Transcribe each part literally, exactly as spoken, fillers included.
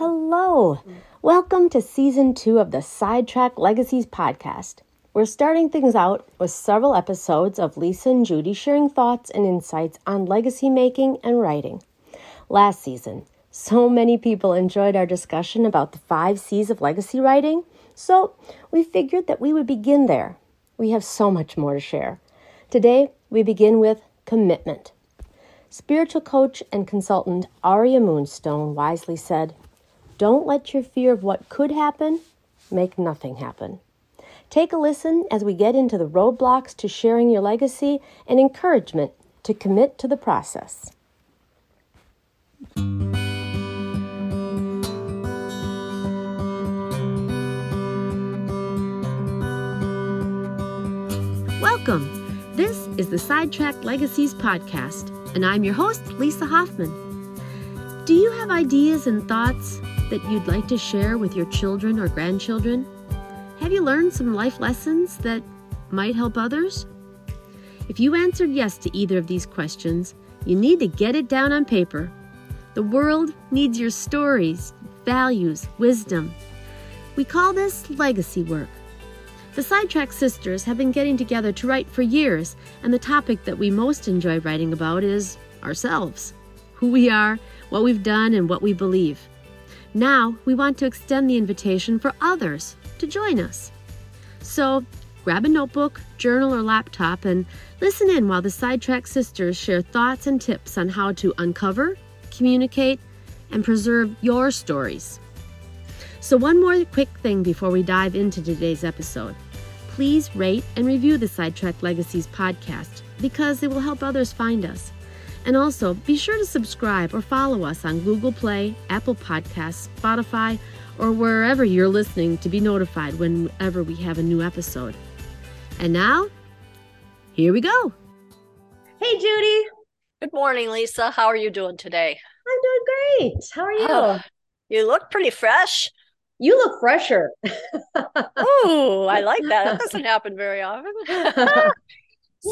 Hello! Welcome to Season two of the Sidetracked Legacies podcast. We're starting things out with several episodes of Lisa and Judy sharing thoughts and insights on legacy making and writing. Last season, so many people enjoyed our discussion about the five C's of legacy writing, so we figured that we would begin there. We have so much more to share. Today, we begin with commitment. Spiritual coach and consultant Arioa Moonstone wisely said, "Don't let your fear of what could happen make nothing happen." Take a listen as we get into the roadblocks to sharing your legacy and encouragement to commit to the process. Welcome. This is the Sidetracked Legacies podcast, and I'm your host, Lisa Hoffman. Do you have ideas and thoughts that you'd like to share with your children or grandchildren? Have you learned some life lessons that might help others? If you answered yes to either of these questions, you need to get it down on paper. The world needs your stories, values, wisdom. We call this legacy work. The Sidetracked Sisters have been getting together to write for years, and the topic that we most enjoy writing about is ourselves, who we are, what we've done, and what we believe. Now, we want to extend the invitation for others to join us. So, grab a notebook, journal, or laptop and listen in while the Sidetracked Sisters share thoughts and tips on how to uncover, communicate, and preserve your stories. So one more quick thing before we dive into today's episode. Please rate and review the Sidetracked Legacies podcast because it will help others find us. And also, be sure to subscribe or follow us on Google Play, Apple Podcasts, Spotify, or wherever you're listening to be notified whenever we have a new episode. And now, here we go. Hey, Judy. Good morning, Lisa. How are you doing today? I'm doing great. How are you? Oh, you look pretty fresh. You look fresher. Oh, I like that. That doesn't happen very often.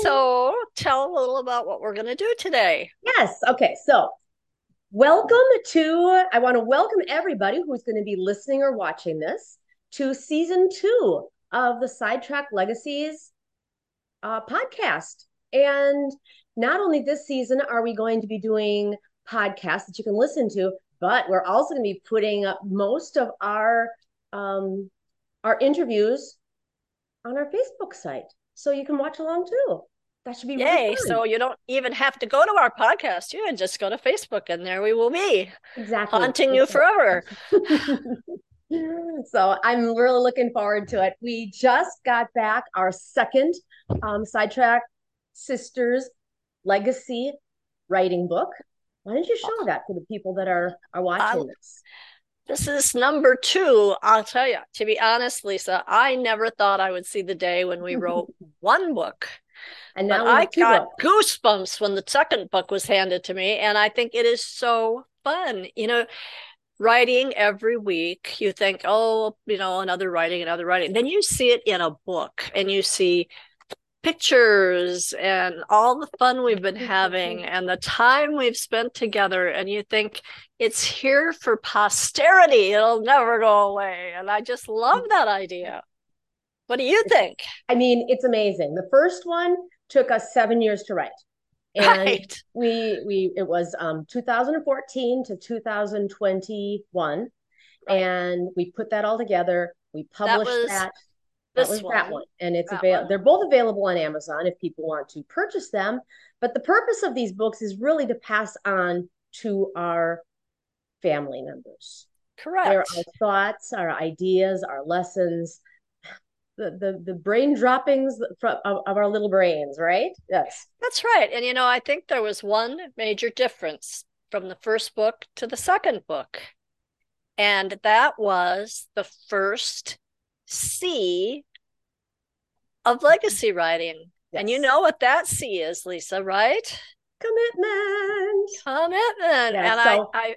So tell a little about what we're going to do today. Yes. Okay. So welcome to, I want to welcome everybody who's going to be listening or watching this to season two of the Sidetracked Legacies uh, podcast. And not only this season are we going to be doing podcasts that you can listen to, but we're also going to be putting up most of our um, our interviews on our Facebook site. So you can watch along too. That should be really Yay, fun. So you don't even have to go to our podcast. You can just go to Facebook and there we will be. Exactly. Haunting you forever. So I'm really looking forward to it. We just got back our second um, Sidetracked Sisters Legacy Writing book. Why don't you show that to the people that are, are watching um, this? This is number two. I'll tell you, to be honest, Lisa, I never thought I would see the day when we wrote one book. And now I got books. goosebumps when the second book was handed to me. And I think it is so fun. You know, writing every week, you think, oh, you know, another writing, another writing. Then you see it in a book and you see pictures and all the fun we've been having and the time we've spent together, and you think it's here for posterity, it'll never go away. And I just love that idea. What do you think? I mean, it's amazing. The first one took us seven years to write, and right. we we it was um two thousand fourteen to two thousand twenty-one, right. And we put that all together. We published that, was- that. That was one. that one, and it's available. They're both available on Amazon if people want to purchase them. But the purpose of these books is really to pass on to our family members. Correct. They're our thoughts, our ideas, our lessons, the the, the brain droppings from of, of our little brains, right? Yes, that's right. And you know, I think there was one major difference from the first book to the second book, and that was the first C of legacy writing. Yes. And you know what that C is, Lisa, right? Commitment. Commitment. Yeah, and so I,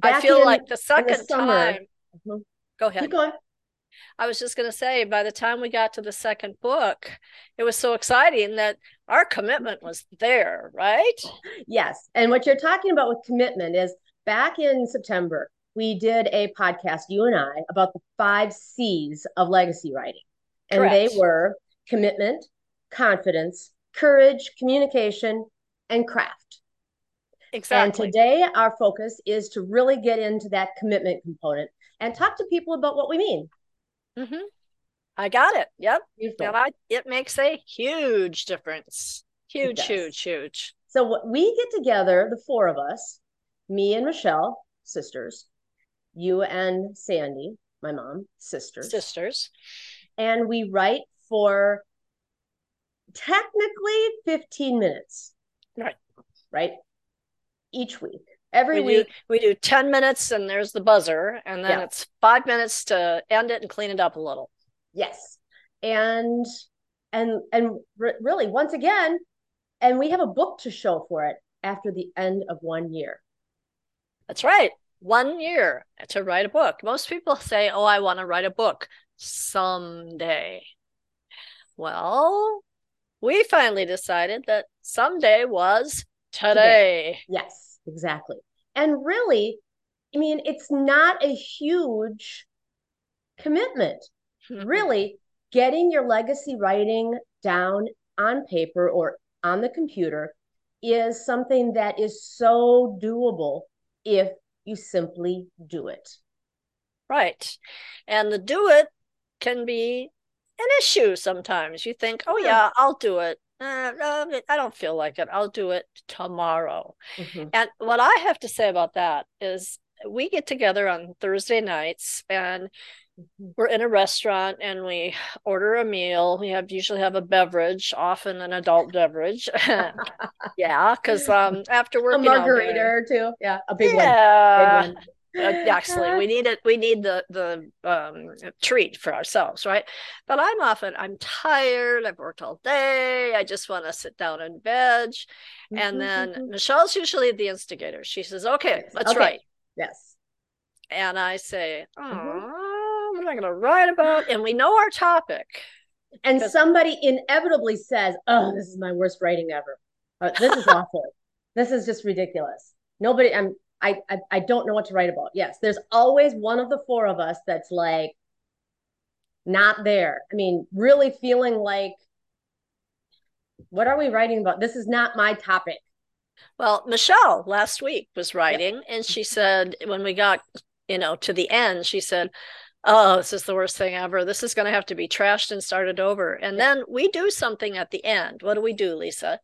I, I feel in, like the second the time. Mm-hmm. Go ahead. Keep going. I was just going to say, by the time we got to the second book, it was so exciting that our commitment was there, right? Yes. And what you're talking about with commitment is back in September, we did a podcast, you and I, about the five C's of legacy writing. And Correct. They were commitment, confidence, courage, communication, and craft. Exactly. And today our focus is to really get into that commitment component and talk to people about what we mean. Mm-hmm. I got it. Yep. Now I, it makes a huge difference. Huge, huge, huge. So what we get together, the four of us, me and Michelle, sisters, you and Sandy, my mom, sisters. Sisters. And we write for technically fifteen minutes. Right. Right. Each week. Every we week. Do, we do ten minutes and there's the buzzer. And then yeah. it's five minutes to end it and clean it up a little. Yes. And, and, and re- really once again, and we have a book to show for it after the end of one year. That's right. One year to write a book. Most people say, oh, I want to write a book someday. Well, we finally decided that someday was today. today. Yes, exactly. And really, I mean, it's not a huge commitment. Really, getting your legacy writing down on paper or on the computer is something that is so doable if you simply do it. Right. And the do it can be an issue sometimes. You think, oh, yeah, I'll do it. Uh, I don't feel like it. I'll do it tomorrow. Mm-hmm. And what I have to say about that is we get together on Thursday nights and we're in a restaurant and we order a meal. We have usually have a beverage, often an adult beverage. Yeah, because um, after work, a margarita know, or two. Yeah, a big yeah. one. Big one. Uh, actually, we need it. We need the the um, treat for ourselves, right? But I'm often I'm tired. I've worked all day. I just want to sit down and veg. Mm-hmm. And then Michelle's usually the instigator. She says, "Okay, yes. let's okay. write." Yes. And I say, "Oh." Mm-hmm. I'm not going to write about, and we know our topic. And somebody inevitably says, oh, this is my worst writing ever. Uh, this is awful. This is just ridiculous. Nobody, I'm, I, I, I don't know what to write about. Yes. There's always one of the four of us that's like, not there. I mean, really feeling like, what are we writing about? This is not my topic. Well, Michelle last week was writing yep. and she said, when we got, you know, to the end, she said, oh, this is the worst thing ever. This is going to have to be trashed and started over. And then we do something at the end. What do we do, Lisa?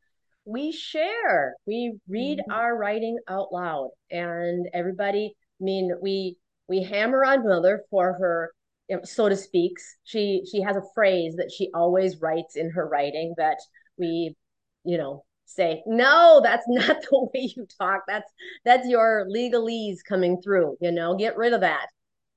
We share. We read mm-hmm. our writing out loud. And everybody, I mean, we we hammer on Mother for her, you know, so to speak. She, she has a phrase that she always writes in her writing that we, you know, say, no, that's not the way you talk. That's, that's your legalese coming through, you know, get rid of that.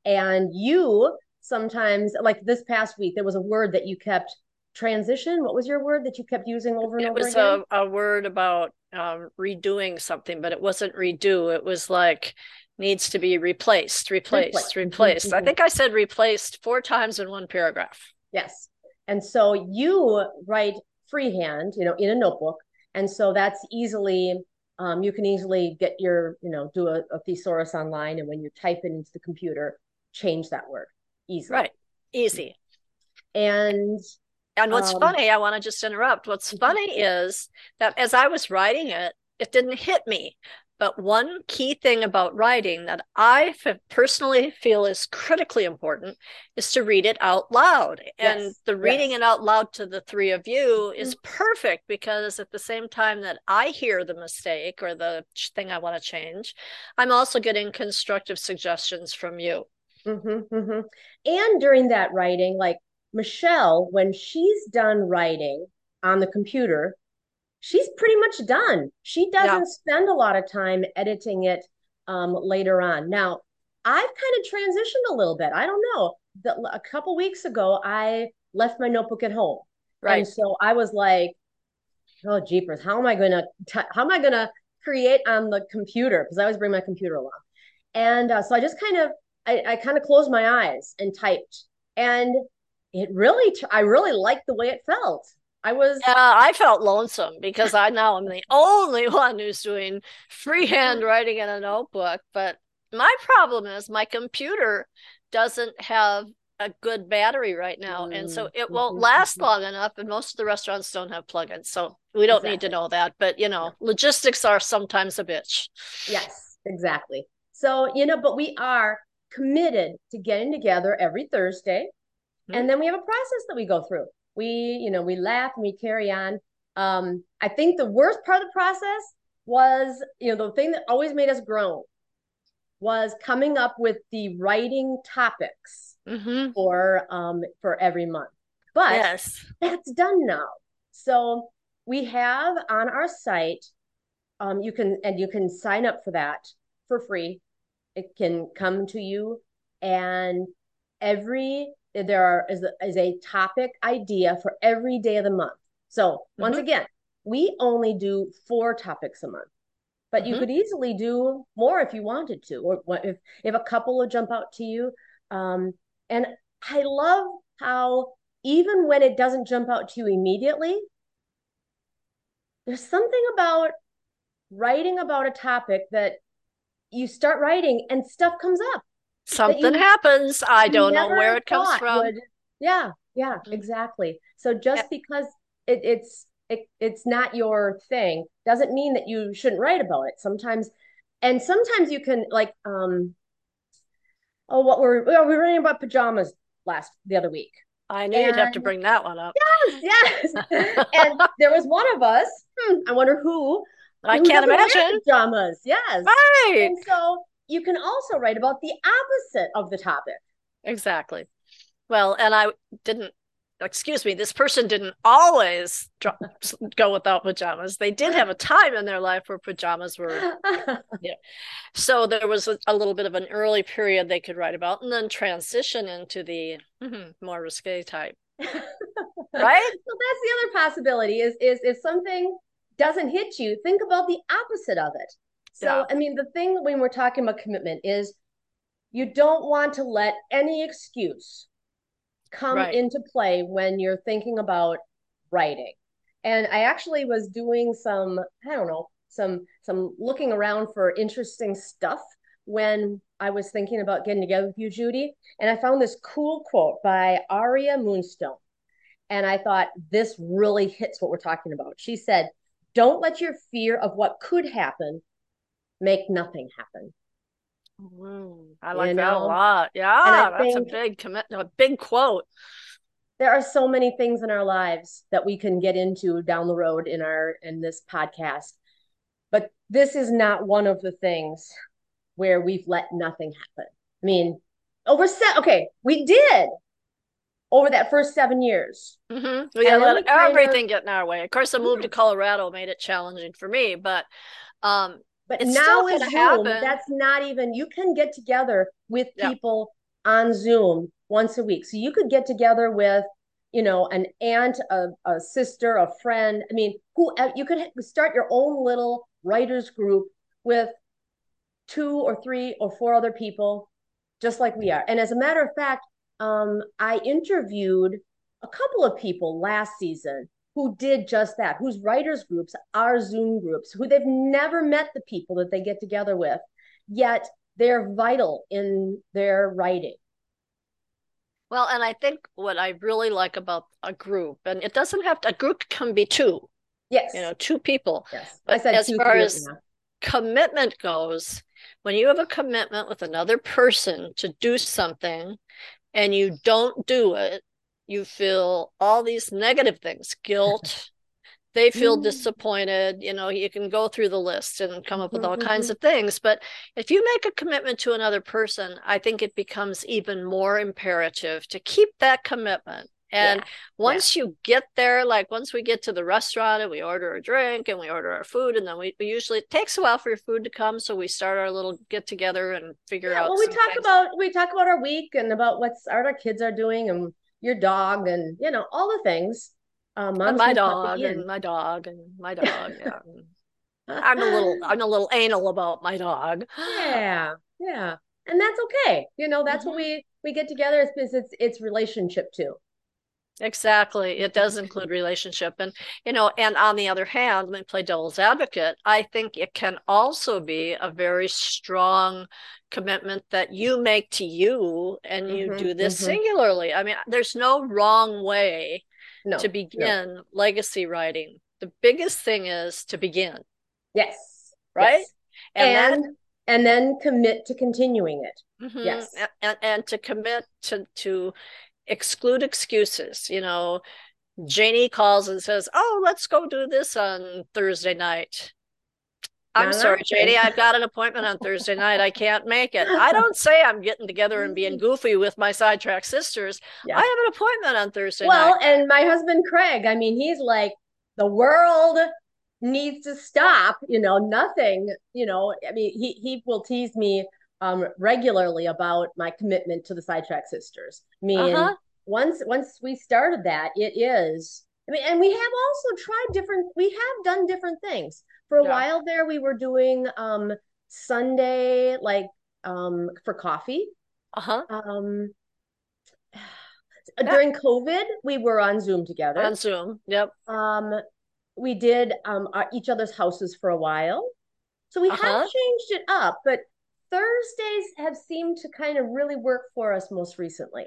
And you sometimes, like this past week, there was a word that you kept transition. What was your word that you kept using over and it over again? It was a word about um, redoing something, but it wasn't redo. It was like needs to be replaced, replaced, replaced. replaced. Mm-hmm. I think I said replaced four times in one paragraph. Yes. And so you write freehand, you know, in a notebook. And so that's easily... Um, you can easily get your, you know, do a, a thesaurus online. And when you type it into the computer, change that word easily. Right. Easy. And and what's um, funny, I want to just interrupt. What's funny is that as I was writing it, it didn't hit me. But one key thing about writing that I f- personally feel is critically important is to read it out loud. And yes, the reading yes. it out loud to the three of you is perfect because at the same time that I hear the mistake or the thing I want to change, I'm also getting constructive suggestions from you. Mm-hmm, mm-hmm. And during that writing, like Michelle, when she's done writing on the computer, she's pretty much done. She doesn't yeah. spend a lot of time editing it um, later on. Now, I've kind of transitioned a little bit. I don't know. The, a couple weeks ago, I left my notebook at home. Right. And so I was like, oh, jeepers, how am I going to, how am I going to create on the computer? Because I always bring my computer along. And uh, so I just kind of, I, I kind of closed my eyes and typed. And it really, I really liked the way it felt. I was. Uh, I felt lonesome because I now am the only one who's doing freehand writing in a notebook. But My problem is my computer doesn't have a good battery right now. Mm. And so it won't last long enough. And most of the restaurants don't have plugins. So we don't exactly. need to know that. But, you know, logistics are sometimes a bitch. Yes, exactly. So, you know, but we are committed to getting together every Thursday. Mm-hmm. And then we have a process that we go through. We, you know, we laugh and we carry on. Um, I think the worst part of the process was, you know, the thing that always made us groan was coming up with the writing topics mm-hmm. for um, for every month. But yes. that's done now. So we have on our site, um, you can and you can sign up for that for free. It can come to you, and every there are, is, is a topic idea for every day of the month. So mm-hmm. once again, we only do four topics a month. But mm-hmm. you could easily do more if you wanted to, or if, if a couple will jump out to you. Um, and I love how even when it doesn't jump out to you immediately, there's something about writing about a topic that you start writing and stuff comes up. Something happens. I don't know where it comes from. Would, yeah, yeah, mm-hmm. exactly. So just yeah. because it, it's, It, it's not your thing doesn't mean that you shouldn't write about it sometimes. And sometimes you can like, um, oh, what were we, oh, we were writing about pajamas last, the other week. I knew and, you'd have to bring that one up. Yes, yes. And there was one of us, hmm, I wonder who. I who can't imagine. Pajamas, yes. Right. And so you can also write about the opposite of the topic. Exactly. Well, and I didn't, excuse me, this person didn't always drop, go without pajamas. They did have a time in their life where pajamas were. Yeah. So there was a, a little bit of an early period they could write about and then transition into the mm-hmm, more risque type. Right? So that's the other possibility is, is if something doesn't hit you, think about the opposite of it. So, yeah. I mean, the thing when we're talking about commitment is you don't want to let any excuse come right. into play when you're thinking about writing. And I actually was doing some, I don't know, some some looking around for interesting stuff when I was thinking about getting together with you, Judy. And I found this cool quote by Arioa Moonstone. And I thought, this really hits what we're talking about. She said, "Don't let your fear of what could happen make nothing happen." Mm, I like you that know? a lot. Yeah, that's a big commitment, a big quote. There are so many things in our lives that we can get into down the road in our in this podcast, but this is not one of the things where we've let nothing happen. I mean, over set. Okay, we did over that first seven years. Mm-hmm. We and let we everything of, get in our way. Of course, the move to Colorado made it challenging for me, but. um But it's now in Zoom, happen. that's not even, you can get together with yeah. people on Zoom once a week. So you could get together with, you know, an aunt, a, a sister, a friend. I mean, who you could start your own little writers group with two or three or four other people, just like we are. And as a matter of fact, um, I interviewed a couple of people last season who did just that, whose writers groups are Zoom groups, who they've never met the people that they get together with, yet they're vital in their writing. Well, and I think what I really like about a group, and it doesn't have to, a group can be two. Yes. You know, two people. Yes. But I said as two far as now. commitment goes, when you have a commitment with another person to do something and you don't do it, you feel all these negative things, guilt, they feel mm-hmm. disappointed. You know, you can go through the list and come up with all mm-hmm. kinds of things. But if you make a commitment to another person, I think it becomes even more imperative to keep that commitment. And yeah. once yeah. you get there, like once we get to the restaurant and we order a drink and we order our food, and then we, we usually, it takes a while for your food to come. So we start our little get together and figure yeah, out. Well, we talk things. about, we talk about our week and about what's what our kids are doing and your dog and, you know, all the things. Um, Mom's and my dog and my dog and my dog. Yeah. I'm a little, I'm a little anal about my dog. Yeah. Yeah. And that's okay. You know, that's mm-hmm. what we, we get together. It's, it's, it's relationship too. Exactly. It does include relationship. And, you know, and on the other hand, let me play devil's advocate. I think it can also be a very strong commitment that you make to you, and you mm-hmm, do this mm-hmm. singularly. I mean, there's no wrong way no, to begin no. legacy writing. The biggest thing is to begin. Yes. Right? Yes. And, and, that, and then commit to continuing it. Mm-hmm, yes. And, and to commit to, to, exclude excuses. You know, Janie calls and says, oh, let's go do this on Thursday night. I'm Not sorry, Janie, I've got an appointment on Thursday night. I can't make it. I don't say I'm getting together and being goofy with my Sidetracked Sisters. Yeah. I have an appointment on Thursday well, night. Well, and my husband, Craig, I mean, he's like, the world needs to stop, you know, nothing, you know, I mean, he, he will tease me Um, regularly about my commitment to the Sidetracked Sisters. I mean, uh-huh. once once we started that, it is, I mean, and we have also tried different, we have done different things. For a yeah. while there, we were doing um, Sunday, like um, for coffee. Uh-huh. Um, yeah. During COVID, we were on Zoom together. On Zoom, yep. Um, we did um, our, each other's houses for a while. So we uh-huh. have changed it up, but Thursdays have seemed to kind of really work for us most recently.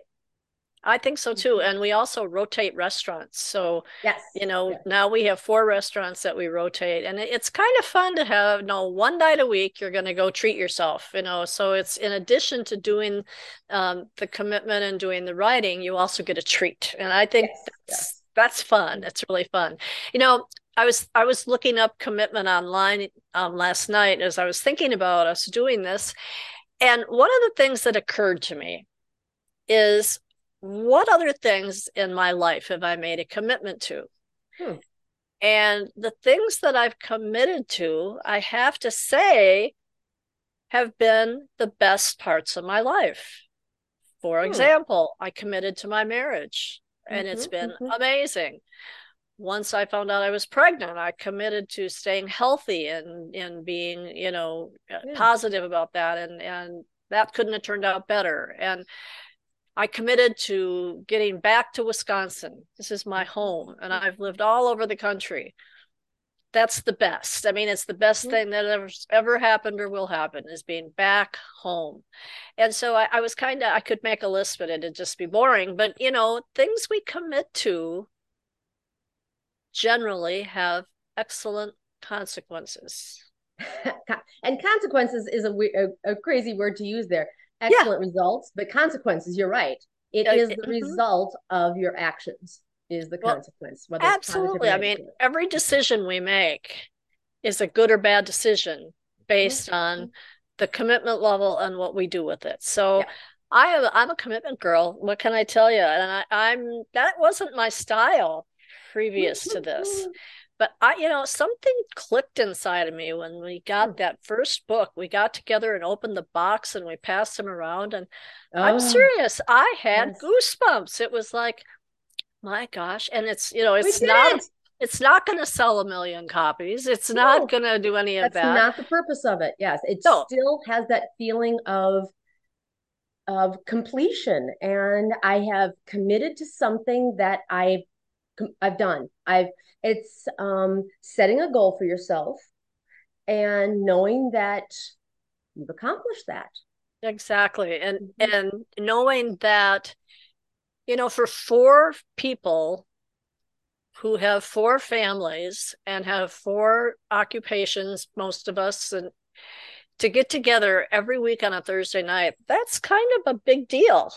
I think so too. And we also rotate restaurants. So, yes. you know, yes. now we have four restaurants that we rotate, and it's kind of fun to have, you know, one night a week, you're going to go treat yourself, you know, so it's in addition to doing um, the commitment and doing the writing, you also get a treat. And I think yes. that's, yes. that's fun. It's really fun. You know, I was I was looking up commitment online um, last night as I was thinking about us doing this. And one of the things that occurred to me is, what other things in my life have I made a commitment to? Hmm. And the things that I've committed to, I have to say, have been the best parts of my life. For hmm. example, I committed to my marriage, and mm-hmm, it's been mm-hmm. amazing. Once I found out I was pregnant, I committed to staying healthy and, and being, you know, yeah. positive about that. And, and that couldn't have turned out better. And I committed to getting back to Wisconsin. This is my home, and I've lived all over the country. That's the best. I mean, it's the best mm-hmm. thing that ever, ever happened or will happen, is being back home. And so I, I was kind of, I could make a list, but it'd just be boring. But, you know, things we commit to generally have excellent consequences. And consequences is a, a, a crazy word to use there. Excellent yeah. results, but consequences, you're right. It uh, is the mm-hmm. result of your actions is the well, consequence. Whether absolutely. I mean, every decision we make is a good or bad decision based mm-hmm. on the commitment level and what we do with it. So yeah. I am, I'm a commitment girl. What can I tell you? And I, I'm, that wasn't my style previous to this, but I, you know, something clicked inside of me when we got that first book. We got together and opened the box, and we passed them around, and oh, I'm serious, I had yes. goosebumps. It was like, my gosh. And it's, you know, it's not it. it's not going to sell a million copies. It's no, not going to do any of that's that. That's not the purpose of it. Yes, it no. still has that feeling of of completion, and I have committed to something that I've I've done. I've, it's um, setting a goal for yourself and knowing that you've accomplished that. Exactly. And, mm-hmm. and knowing that, you know, for four people who have four families and have four occupations, most of us, and to get together every week on a Thursday night, that's kind of a big deal,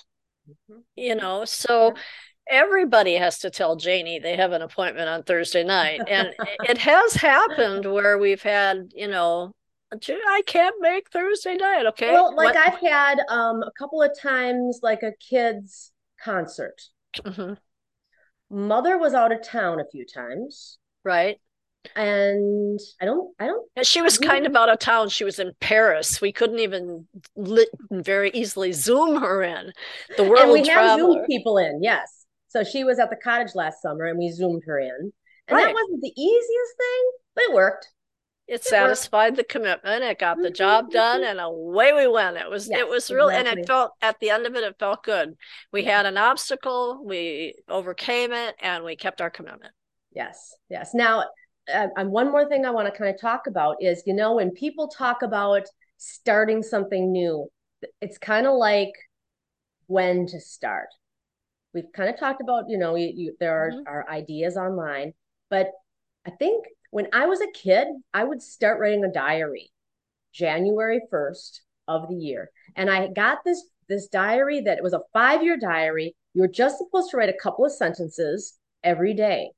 mm-hmm. you know, so yeah. everybody has to tell Janie they have an appointment on Thursday night. And it has happened where we've had, you know, I can't make Thursday night. Okay. Well, like what? I've had um, a couple of times, like a kids concert. Mm-hmm. Mother was out of town a few times. Right. And I don't, I don't. And she was kind of out of town. She was in Paris. We couldn't even li- very easily Zoom her in. The world and we traveler. Have Zoom people in. Yes. So she was at the cottage last summer, and we Zoomed her in. And right. that wasn't the easiest thing, but it worked. It satisfied the commitment. It got the job done, and away we went. It was yes, it was real, exactly. And it felt at the end of it, it felt good. We had an obstacle, we overcame it, and we kept our commitment. Yes, yes. Now, uh, and one more thing I want to kind of talk about is, you know, when people talk about starting something new, it's kind of like when to start. We've kind of talked about, you know, you, you, there are, mm-hmm. are ideas online, but I think when I was a kid, I would start writing a diary January first of the year. And I got this, this diary that it was a five-year diary. You were just supposed to write a couple of sentences every day.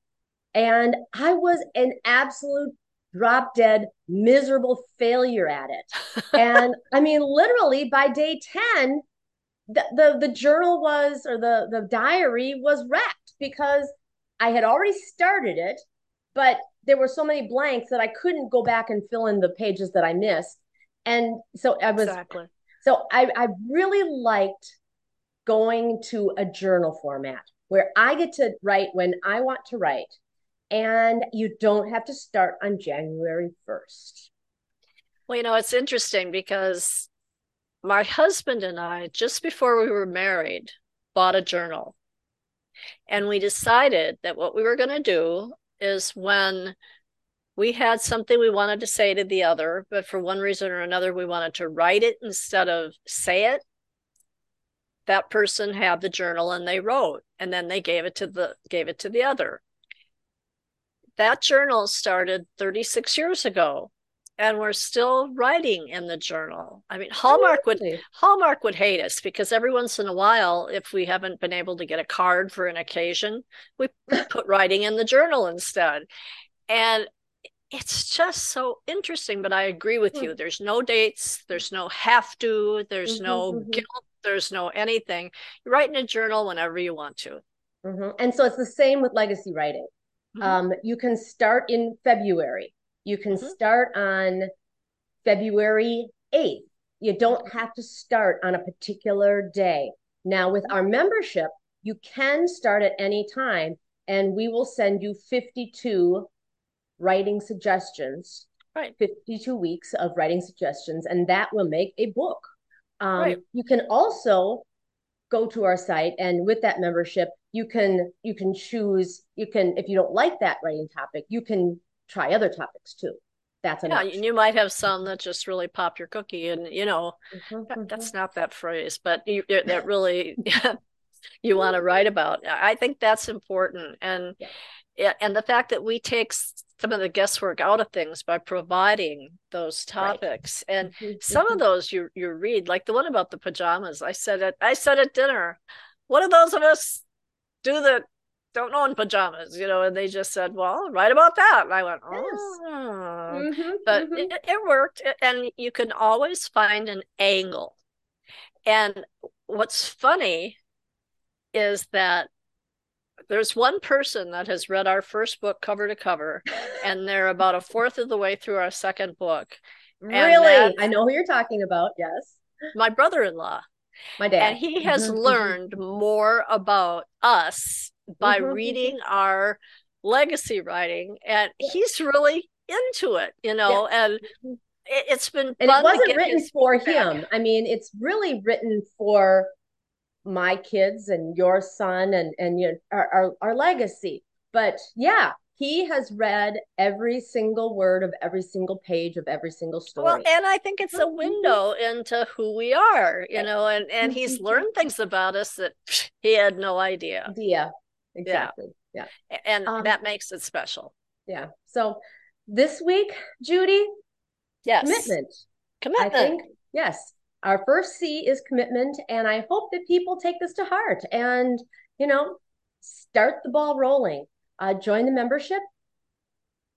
And I was an absolute drop dead, miserable failure at it. And I mean, literally by day ten, the, the, the journal was, or the, the diary was wrecked because I had already started it, but there were so many blanks that I couldn't go back and fill in the pages that I missed. And so I was, exactly. so I, I really liked going to a journal format where I get to write when I want to write, and you don't have to start on January first. Well, you know, it's interesting because my husband and I, just before we were married, bought a journal, and we decided that what we were going to do is when we had something we wanted to say to the other, but for one reason or another, we wanted to write it instead of say it, that person had the journal and they wrote, and then they gave it to the, gave it to the other. That journal started thirty-six years ago, and we're still writing in the journal. I mean, Hallmark would, Hallmark would hate us because every once in a while, if we haven't been able to get a card for an occasion, we put writing in the journal instead. And it's just so interesting, but I agree with you. There's no dates. There's no have to. There's mm-hmm, no mm-hmm. guilt. There's no anything. You write in a journal whenever you want to. Mm-hmm. And so it's the same with legacy writing. Mm-hmm. Um, you can start in February. You can mm-hmm. start on February eighth. You don't have to start on a particular day. Now, with our membership, you can start at any time, and we will send you fifty-two writing suggestions, right? fifty-two weeks of writing suggestions, and that will make a book. Um, right. You can also go to our site, and with that membership, you can you can choose, you can, if you don't like that writing topic, you can try other topics too. That's an yeah, option. And you might have some that just really pop your cookie, and you know, mm-hmm, that, mm-hmm. that's not that phrase, but you, that really you want to write about. I think that's important. And yeah. and the fact that we take some of the guesswork out of things by providing those topics. Right. And mm-hmm, some mm-hmm. of those you you read, like the one about the pajamas. I said at I said at dinner, what do those of us do that don't own pajamas, you know? And they just said, well, write about that. And I went, oh, yes. mm-hmm, but mm-hmm. It, it worked. And you can always find an angle. And what's funny is that there's one person that has read our first book cover to cover, and they're about a fourth of the way through our second book. Really? I know who you're talking about. Yes. My brother-in-law. My dad. And he has mm-hmm. learned more about us by mm-hmm. reading our legacy writing, and he's really into it, you know, yeah. and it, it's been and fun it wasn't to get written for feedback. him. I mean, it's really written for my kids and your son and and your our, our, our legacy. But yeah, he has read every single word of every single page of every single story. Well, and I think it's a window into who we are, you know, and, and he's learned things about us that he had no idea. Yeah, exactly. Yeah. yeah. And um, that makes it special. Yeah. So this week, Judy, yes. commitment. Commitment. I think, yes. Our first C is commitment. And I hope that people take this to heart and, you know, start the ball rolling. Uh, join the membership,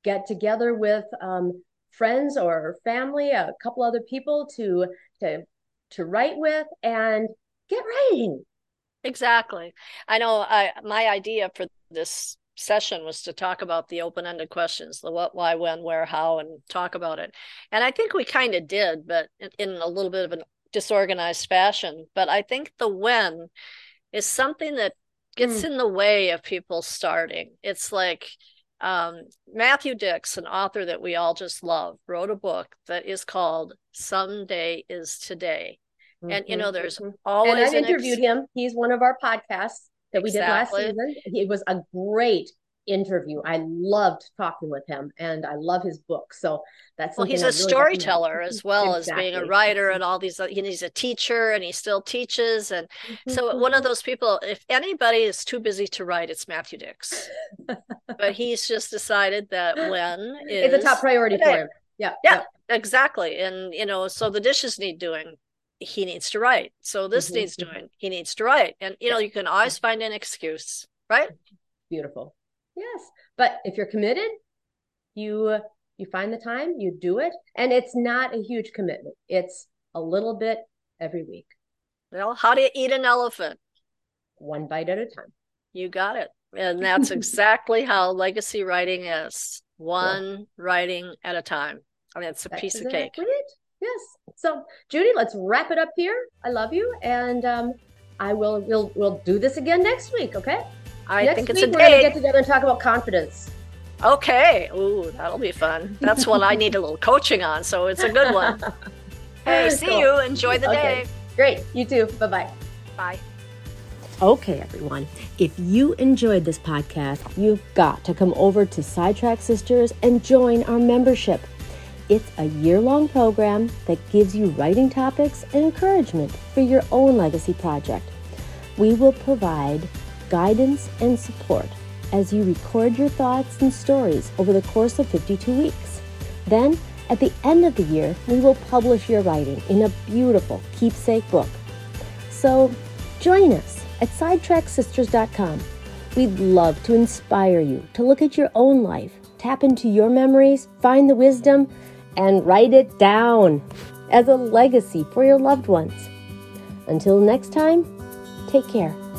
get together with um, friends or family, a couple other people to to to write with, and get writing. Exactly. I know I my idea for this session was to talk about the open-ended questions, the what, why, when, where, how, and talk about it. And I think we kind of did, but in, in a little bit of a disorganized fashion. But I think the when is something that gets in the way of people starting. It's like, Um, Matthew Dicks, an author that we all just love, wrote a book that is called Someday is Today. Mm-hmm. And, you know, there's always... And I an interviewed ex- him. He's one of our podcasts that we exactly. did last season. It was a great interview. I loved talking with him, and I love his book. So that's well, he's a really storyteller as well exactly. as being a writer and all these. He's a teacher, and he still teaches. And mm-hmm. so one of those people, if anybody is too busy to write, it's Matthew Dicks. But he's just decided that when is it's a top priority today. For him. Yeah, yeah, yeah, exactly. And you know, so the dishes need doing. He needs to write. So this mm-hmm. needs doing. He needs to write. And you yeah. know, you can always find an excuse, right? Beautiful. Yes. But if you're committed, you, you find the time, you do it. And it's not a huge commitment. It's a little bit every week. Well, how do you eat an elephant? One bite at a time. You got it. And that's exactly how legacy writing is. One yeah. writing at a time. I mean, it's a that piece of cake. It. Yes. So Judy, let's wrap it up here. I love you. And um, I will, we'll, we'll do this again next week. Okay. I Next think it's week, a day. We're going to get together and talk about confidence. Okay. Ooh, that'll be fun. That's one I need a little coaching on, so it's a good one. Hey, see cool. you. Enjoy the okay. day. Great. You too. Bye-bye. Bye. Okay, everyone. If you enjoyed this podcast, you've got to come over to Sidetracked Sisters and join our membership. It's a year-long program that gives you writing topics and encouragement for your own legacy project. We will provide guidance and support as you record your thoughts and stories over the course of fifty-two weeks. Then, at the end of the year, we will publish your writing in a beautiful keepsake book. So, join us at sidetracked sisters dot com. We'd love to inspire you to look at your own life, tap into your memories, find the wisdom, and write it down as a legacy for your loved ones. Until next time, take care.